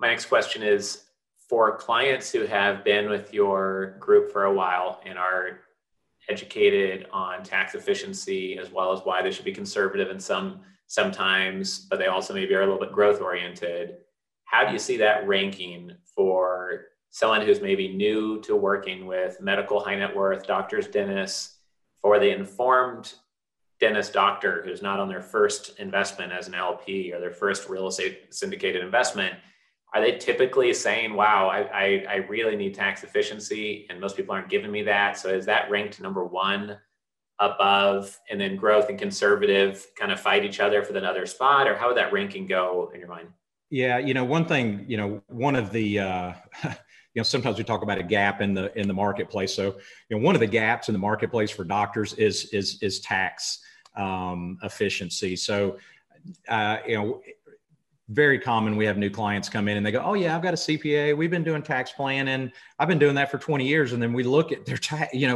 My next question is, for clients who have been with your group for a while and are educated on tax efficiency as well as why they should be conservative in sometimes, but they also maybe are a little bit growth oriented, how do you see that ranking for someone who's maybe new to working with medical high net worth doctors, dentists, for the informed dentist doctor who's not on their first investment as an LP or their first real estate syndicated investment? Are they typically saying, wow, I really need tax efficiency and most people aren't giving me that? So is that ranked number one above, and then growth and conservative kind of fight each other for another spot, or how would that ranking go in your mind? Yeah, one thing, one of the, sometimes we talk about a gap in the marketplace. So, one of the gaps in the marketplace for doctors is tax efficiency. So, very common, we have new clients come in and they go, oh yeah, I've got a CPA. We've been doing tax planning. I've been doing that for 20 years. And then we look at their tax, we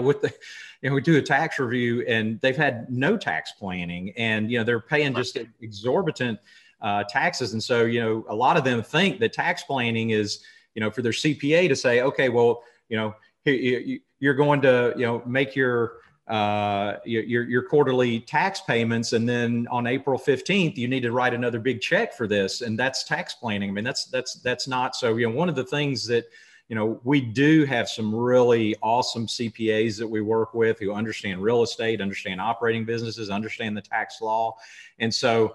do a tax review and they've had no tax planning, and, they're paying just exorbitant taxes. And so, a lot of them think that tax planning is, for their CPA to say, okay, well, you're going to, make your quarterly tax payments, and then on April 15th, you need to write another big check for this, and that's tax planning. I mean, that's not so. One of the things that we do have some really awesome CPAs that we work with who understand real estate, understand operating businesses, understand the tax law, and so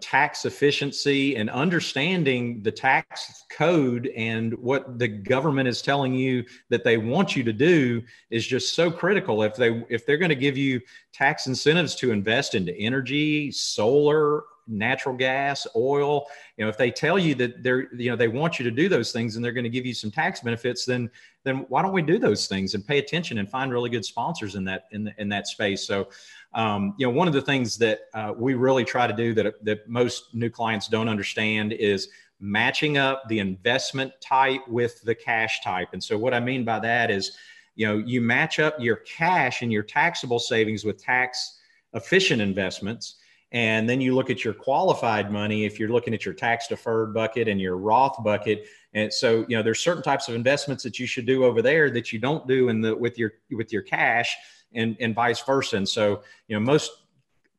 tax efficiency and understanding the tax code and what the government is telling you that they want you to do is just so critical. If they're going to give you tax incentives to invest into energy, solar, natural gas, oil, if they tell you that they're, they want you to do those things and they're going to give you some tax benefits, then why don't we do those things and pay attention and find really good sponsors in that space? So, one of the things that we really try to do that most new clients don't understand is matching up the investment type with the cash type. And so what I mean by that is, you match up your cash and your taxable savings with tax efficient investments. And then you look at your qualified money if you're looking at your tax deferred bucket and your Roth bucket. And so, there's certain types of investments that you should do over there that you don't do with your cash, and vice versa. And so, most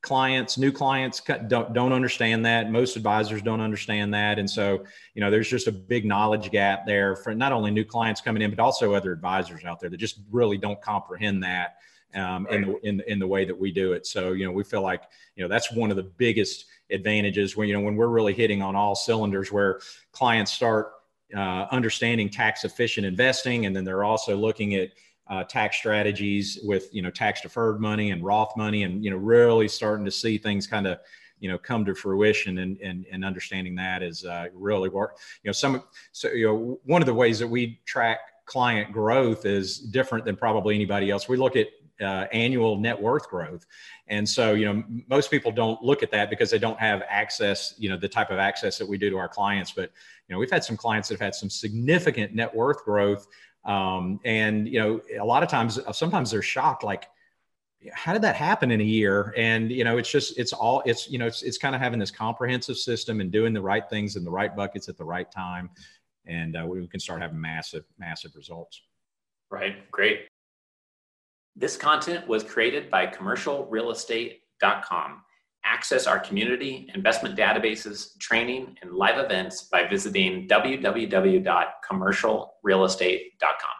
clients, new clients don't understand that. Most advisors don't understand that. And so, there's just a big knowledge gap there for not only new clients coming in, but also other advisors out there that just really don't comprehend that. In the way that we do it. So, we feel like, that's one of the biggest advantages when we're really hitting on all cylinders, where clients start understanding tax efficient investing. And then they're also looking at tax strategies with, tax deferred money and Roth money, and, really starting to see things kind of, come to fruition, and understanding that is really work. One of the ways that we track client growth is different than probably anybody else. We look at annual net worth growth. And so, most people don't look at that because they don't have access, the type of access that we do to our clients. But, we've had some clients that have had some significant net worth growth. And, a lot of times, sometimes they're shocked, like, how did that happen in a year? And, it's kind of having this comprehensive system and doing the right things in the right buckets at the right time. And we can start having massive, massive results. Right. Great. This content was created by commercialrealestate.com. Access our community, investment databases, training, and live events by visiting www.commercialrealestate.com.